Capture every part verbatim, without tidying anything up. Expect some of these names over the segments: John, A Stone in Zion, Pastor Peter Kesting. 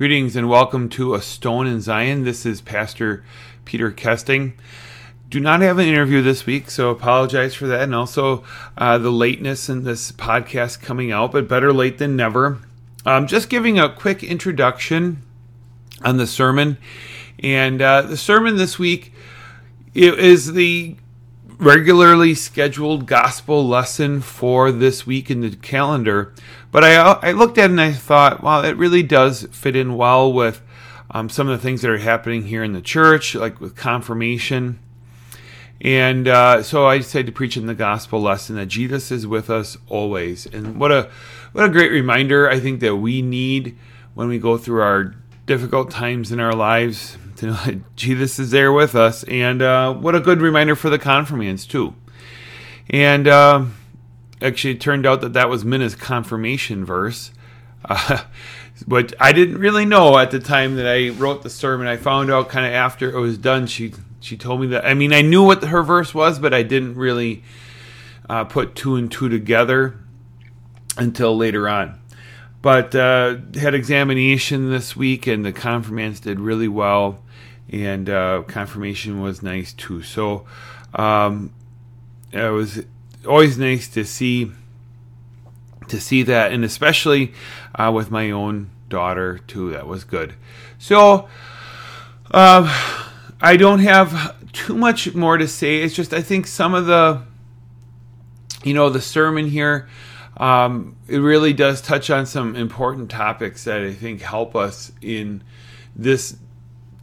Greetings and welcome to A Stone in Zion. This is Pastor Peter Kesting. Do not have an interview this week, so apologize for that, and also uh, the lateness in this podcast coming out, but better late than never. I'm just giving a quick introduction on the sermon, and uh, the sermon this week is the regularly scheduled gospel lesson for this week in the calendar, but I, I looked at it and I thought, wow, it really does fit in well with um, some of the things that are happening here in the church, like with confirmation. And uh, so I decided to preach in the gospel lesson that Jesus is with us always. And what a what a great reminder I think that we need when we go through our difficult times in our lives, to know that Jesus is there with us. And uh, what a good reminder for the confirmands too. And uh, actually it turned out that that was Minna's confirmation verse. Uh, but I didn't really know at the time that I wrote the sermon. I found out kind of after it was done, she... She told me that. I mean, I knew what her verse was, but I didn't really uh, put two and two together until later on. But uh, had examination this week, and the confirmands did really well, and uh, confirmation was nice too. So um, it was always nice to see to see that, and especially uh, with my own daughter too. That was good. So. Um, I don't have too much more to say. It's just I think some of the, you know, the sermon here, um, it really does touch on some important topics that I think help us in this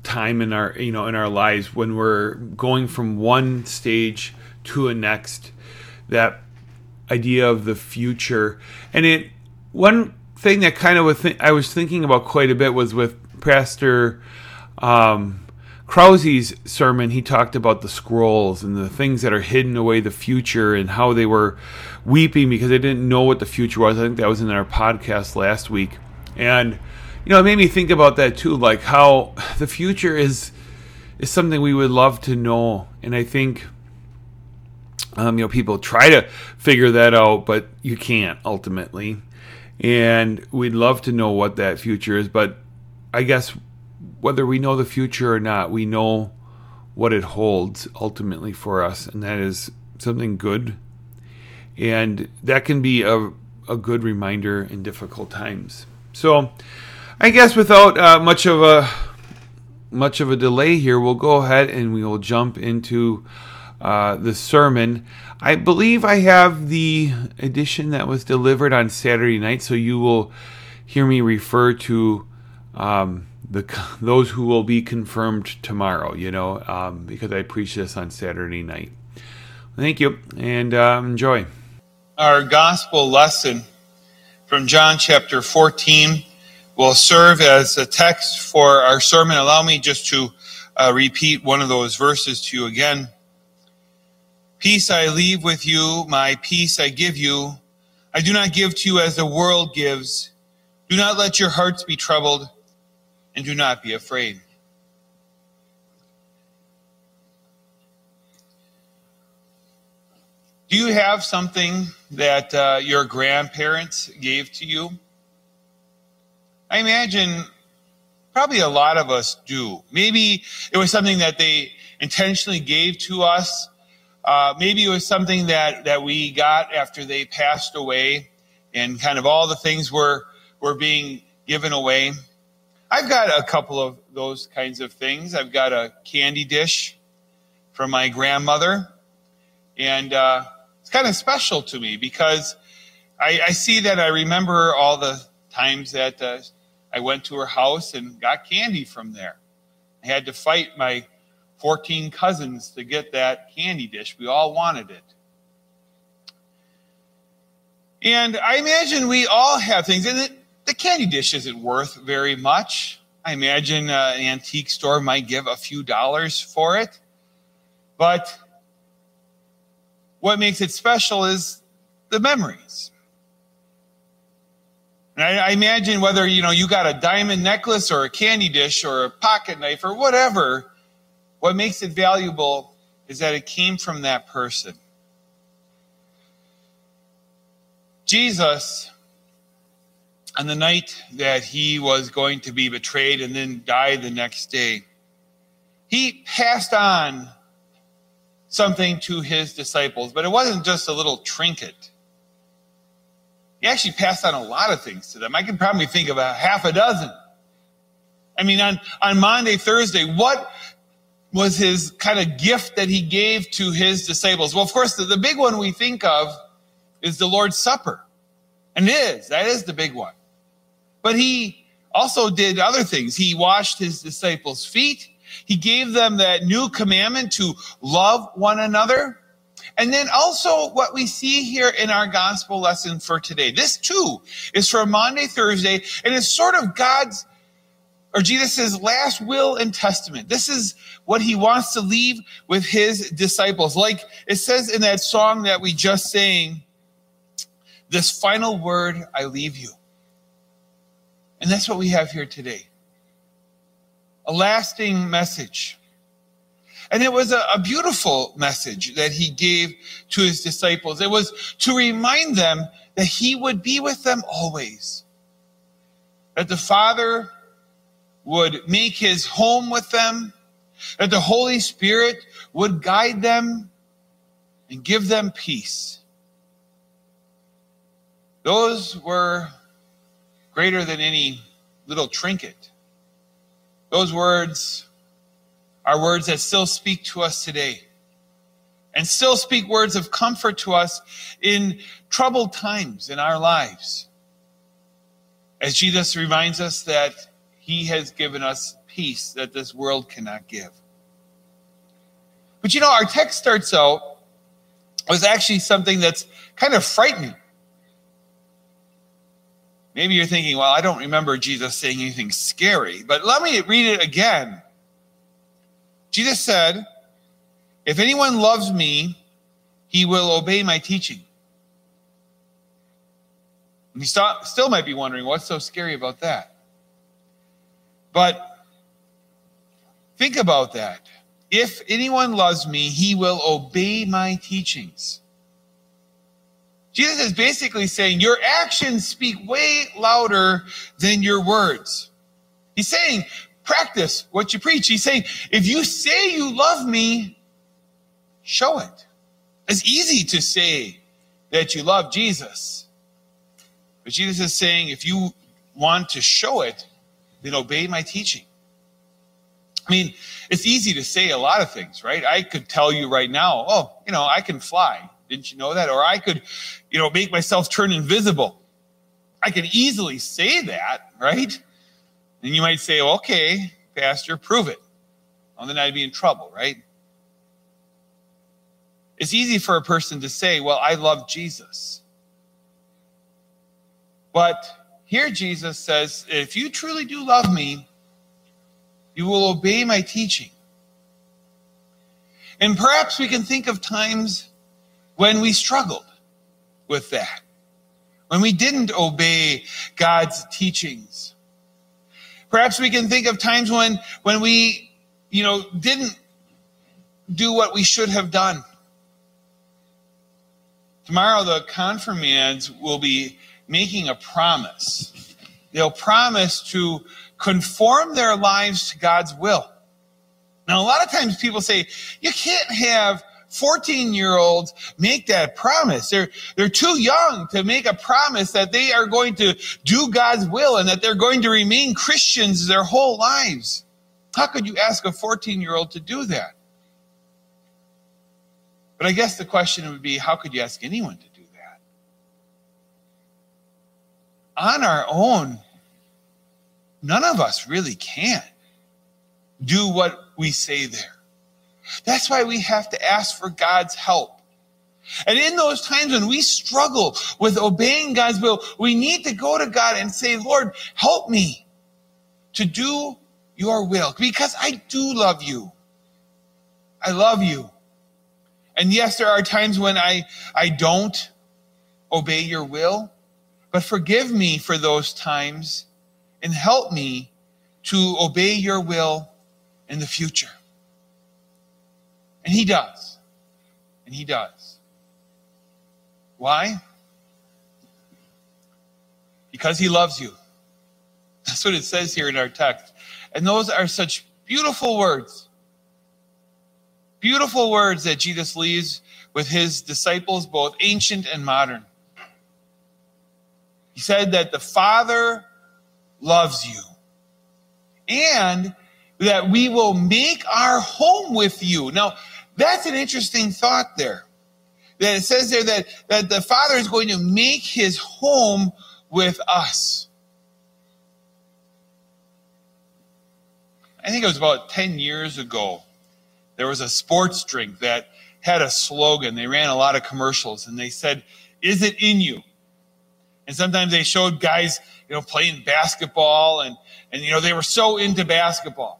time in our, you know, in our lives when we're going from one stage to a next. That idea of the future, and it one thing that kind of was th- I was thinking about quite a bit was with Pastor. Um, Krause's sermon, he talked about the scrolls and the things that are hidden away, the future, and how they were weeping because they didn't know what the future was. I think that was in our podcast last week. And, you know, it made me think about that too, like how the future is is something we would love to know. And I think, um, you know, people try to figure that out, but you can't ultimately. And we'd love to know what that future is, but I guess whether we know the future or not, we know what it holds ultimately for us, and that is something good. And that can be a, a good reminder in difficult times. So I guess without uh, much of a much of a delay here, we'll go ahead and we will jump into uh, the sermon. I believe I have the edition that was delivered on Saturday night, so you will hear me refer to um, The, those who will be confirmed tomorrow, you know, um, because I preach this on Saturday night. Thank you, and um, enjoy. Our gospel lesson from John chapter fourteen will serve as a text for our sermon. Allow me just to uh, repeat one of those verses to you again. Peace I leave with you, my peace I give you. I do not give to you as the world gives. Do not let your hearts be troubled, and do not be afraid. Do you have something that uh, your grandparents gave to you? I imagine probably a lot of us do. Maybe it was something that they intentionally gave to us. Uh, maybe it was something that, that we got after they passed away, and kind of all the things were, were being given away. I've got a couple of those kinds of things. I've got a candy dish from my grandmother, and uh, it's kind of special to me because I, I see that I remember all the times that uh, I went to her house and got candy from there. I had to fight my fourteen cousins to get that candy dish. We all wanted it. And I imagine we all have things in it. The candy dish isn't worth very much. I imagine uh, an antique store might give a few dollars for it. But what makes it special is the memories. And I, I imagine whether, you know, you got a diamond necklace or a candy dish or a pocket knife or whatever, what makes it valuable is that it came from that person. Jesus on the night that he was going to be betrayed and then died the next day, he passed on something to his disciples, but it wasn't just a little trinket. He actually passed on a lot of things to them. I can probably think of a half a dozen. I mean, on, on Monday, Thursday, what was his kind of gift that he gave to his disciples? Well, of course, the, the big one we think of is the Lord's Supper. And it is. That is the big one. But he also did other things. He washed his disciples' feet. He gave them that new commandment to love one another. And then also what we see here in our gospel lesson for today. This, too, is from Monday, Thursday, and it's sort of God's, or Jesus' last will and testament. This is what he wants to leave with his disciples. Like it says in that song that we just sang, this final word I leave you. And that's what we have here today. A lasting message. And it was a, a beautiful message that he gave to his disciples. It was to remind them that he would be with them always. That the Father would make his home with them. That the Holy Spirit would guide them and give them peace. Those were greater than any little trinket. Those words are words that still speak to us today and still speak words of comfort to us in troubled times in our lives. As Jesus reminds us that he has given us peace that this world cannot give. But you know, our text starts out with actually something that's kind of frightening. Maybe you're thinking, well, I don't remember Jesus saying anything scary, but let me read it again. Jesus said, if anyone loves me, he will obey my teaching. And you still might be wondering, what's so scary about that? But think about that. If anyone loves me, he will obey my teachings. Jesus is basically saying your actions speak way louder than your words. He's saying, practice what you preach. He's saying, if you say you love me, show it. It's easy to say that you love Jesus. But Jesus is saying, if you want to show it, then obey my teaching. I mean, it's easy to say a lot of things, right? I could tell you right now, oh, you know, I can fly. Didn't you know that? Or I could, you know, make myself turn invisible. I can easily say that, right? And you might say, well, okay, Pastor, prove it. Well, then I'd be in trouble, right? It's easy for a person to say, well, I love Jesus. But here Jesus says, if you truly do love me, you will obey my teaching. And perhaps we can think of times when we struggled with that, when we didn't obey God's teachings. Perhaps we can think of times when, when we, you know, didn't do what we should have done. Tomorrow the confirmands will be making a promise. They'll promise to conform their lives to God's will. Now, a lot of times people say, you can't have fourteen-year-olds make that promise. They're, they're too young to make a promise that they are going to do God's will and that they're going to remain Christians their whole lives. How could you ask a fourteen-year-old to do that? But I guess the question would be, how could you ask anyone to do that? On our own, none of us really can do what we say there. That's why we have to ask for God's help. And in those times when we struggle with obeying God's will, we need to go to God and say, Lord, help me to do your will because I do love you. I love you. And yes, there are times when I, I don't obey your will, but forgive me for those times and help me to obey your will in the future. And he does. And he does. Why? because he loves you. That's what it says here in our text. And those are such beautiful words. Beautiful words that Jesus leaves with his disciples, both ancient and modern. He said that the Father loves you and that we will make our home with you. Now, that's an interesting thought there. That it says there that, that the Father is going to make his home with us. I think it was about ten years ago, there was a sports drink that had a slogan. They ran a lot of commercials, and they said, "Is it in you?" And sometimes they showed guys, you know, playing basketball, and, and you know, they were so into basketball.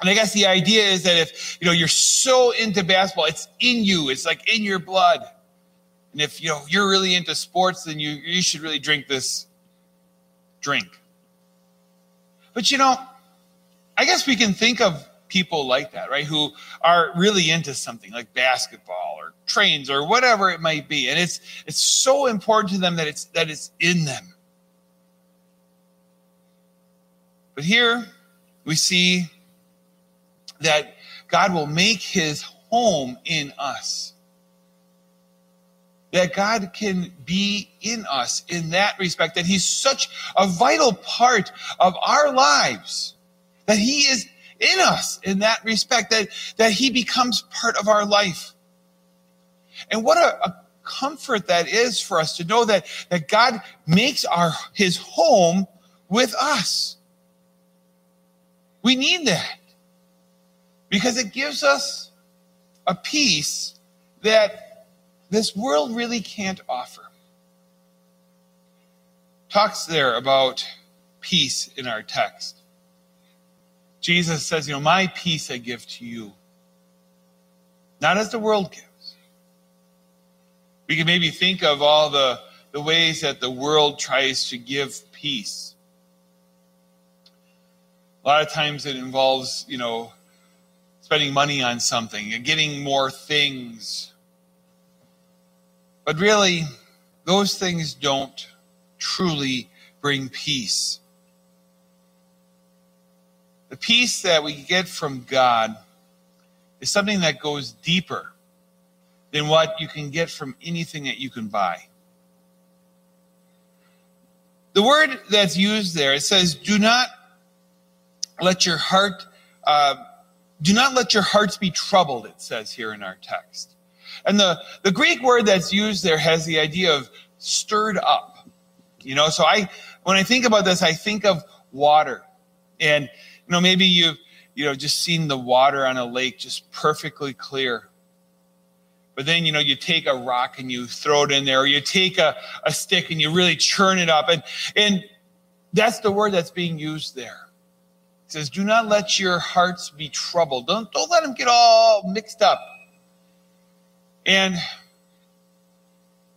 And I guess the idea is that if, you know, you're so into basketball, it's in you. It's like in your blood. And if, you know, you're really into sports, then you, you should really drink this drink. But, you know, I guess we can think of people like that, right, who are really into something like basketball or trains or whatever it might be. And it's it's so important to them that it's that it's in them. But here we see that God will make his home in us. That God can be in us in that respect, that he's such a vital part of our lives, that he is in us in that respect, that, that he becomes part of our life. And what a, a comfort that is for us to know that, that God makes our his home with us. We need that, because it gives us a peace that this world really can't offer. Talks there about peace in our text. Jesus says, you know, my peace I give to you, not as the world gives. We can maybe think of all the, the ways that the world tries to give peace. A lot of times it involves, you know, spending money on something and getting more things. But really, those things don't truly bring peace. The peace that we get from God is something that goes deeper than what you can get from anything that you can buy. The word that's used there, it says, do not let your heart... Uh, Do not let your hearts be troubled, it says here in our text. And the, the Greek word that's used there has the idea of stirred up. You know, so I, when I think about this, I think of water. And, you know, maybe you've, you know, just seen the water on a lake just perfectly clear. But then, you know, you take a rock and you throw it in there, or you take a, a stick and you really churn it up. And, and that's the word that's being used there. It says, do not let your hearts be troubled. Don't, don't let them get all mixed up. And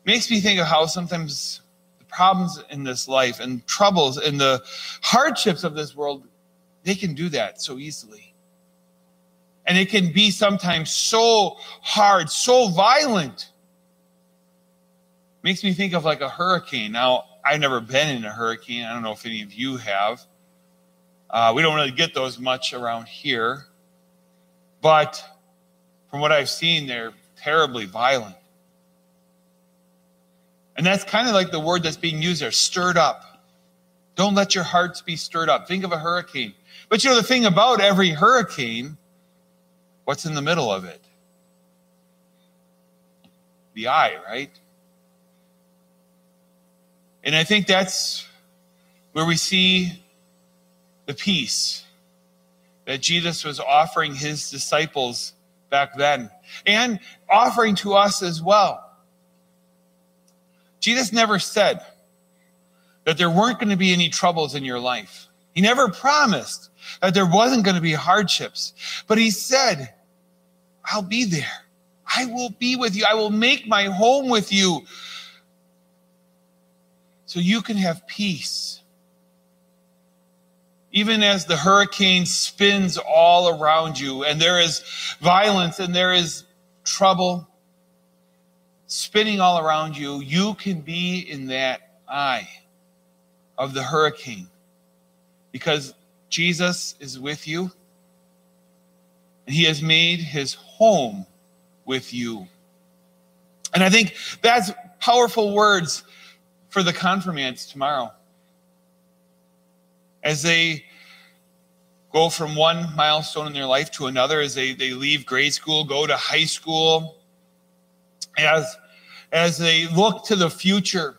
makes me think of how sometimes the problems in this life and troubles and the hardships of this world, they can do that so easily. And it can be sometimes so hard, so violent. Makes me think of like a hurricane. Now, I've never been in a hurricane. I don't know if any of you have. Uh, we don't really get those much around here. But from what I've seen, they're terribly violent. And that's kind of like the word that's being used there, stirred up. Don't let your hearts be stirred up. Think of a hurricane. But you know, the thing about every hurricane, what's in the middle of it? The eye, right? And I think that's where we see the peace that Jesus was offering his disciples back then and offering to us as well. Jesus never said that there weren't going to be any troubles in your life. He never promised that there wasn't going to be hardships. But he said, I'll be there. I will be with you. I will make my home with you so you can have peace. Even as the hurricane spins all around you and there is violence and there is trouble spinning all around you, you can be in that eye. of the hurricane, because Jesus is with you, and he has made his home with you. And I think that's powerful words for the confirmants tomorrow, as they go from one milestone in their life to another, as they, they leave grade school, go to high school, as, as they look to the future.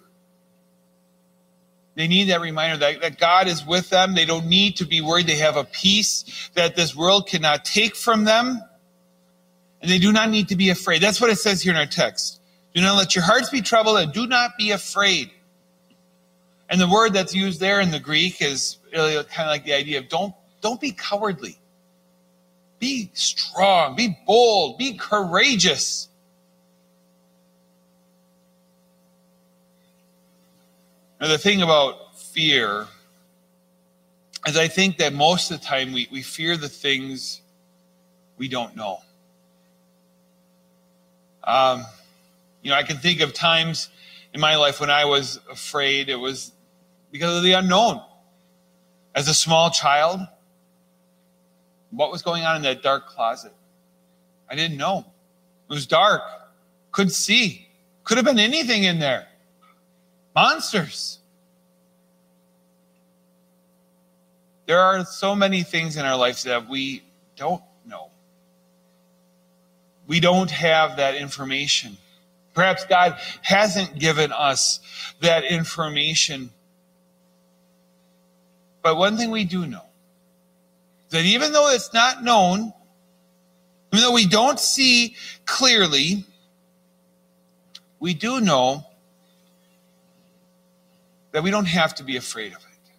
They need that reminder that, that God is with them. They don't need to be worried. They have a peace that this world cannot take from them. And they do not need to be afraid. That's what it says here in our text. Do not let your hearts be troubled, and do not be afraid. And the word that's used there in the Greek is really kind of like the idea of don't, don't be cowardly. Be strong, be bold, be courageous. Now, the thing about fear is I think that most of the time we, we fear the things we don't know. Um, you know, I can think of times in my life when I was afraid. It was because of the unknown. As a small child, what was going on in that dark closet? I didn't know. It was dark. Couldn't see. Could have been anything in there. Monsters. There are so many things in our lives that we don't know. We don't have that information. Perhaps God hasn't given us that information. But one thing we do know, that even though it's not known, even though we don't see clearly, we do know that we don't have to be afraid of it.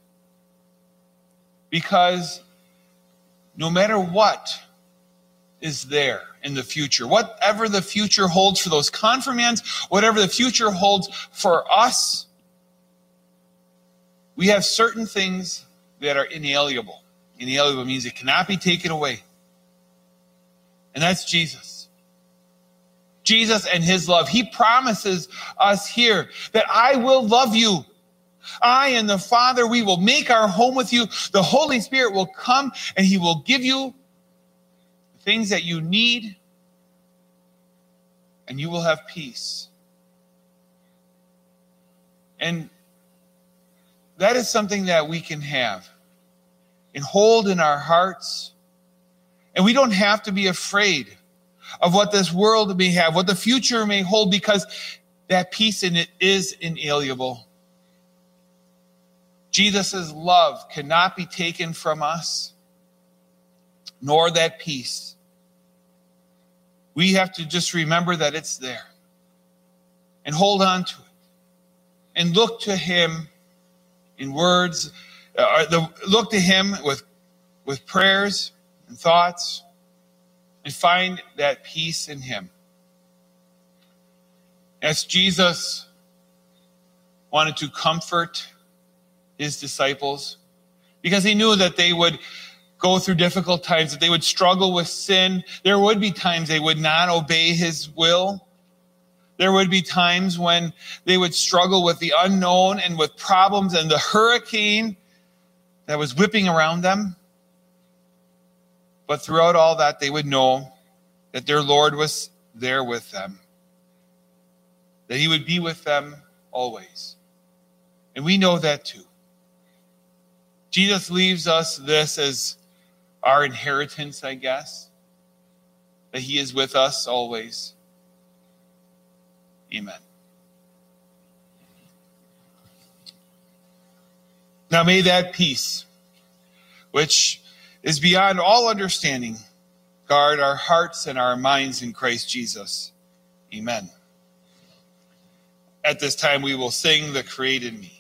Because no matter what is there in the future, whatever the future holds for those confirmands, whatever the future holds for us, we have certain things that are inalienable. Inalienable means it cannot be taken away. And that's Jesus. Jesus and his love. He promises us here that I will love you. I and the Father, we will make our home with you. The Holy Spirit will come and he will give you the things that you need, and you will have peace. And that is something that we can have and hold in our hearts. And we don't have to be afraid of what this world may have, what the future may hold, because that peace in it is inalienable. Jesus' love cannot be taken from us, nor that peace. We have to just remember that it's there and hold on to it and look to him in words, uh, the, look to him with, with prayers and thoughts, and find that peace in him. As Jesus wanted to comfort his disciples, because he knew that they would go through difficult times, that they would struggle with sin. There would be times they would not obey his will. There would be times when they would struggle with the unknown and with problems and the hurricane that was whipping around them. But throughout all that, they would know that their Lord was there with them, that he would be with them always. And we know that too. Jesus leaves us this as our inheritance, I guess, that he is with us always. Amen. Now may that peace, which is beyond all understanding, guard our hearts and our minds in Christ Jesus. Amen. At this time, we will sing the Create in Me.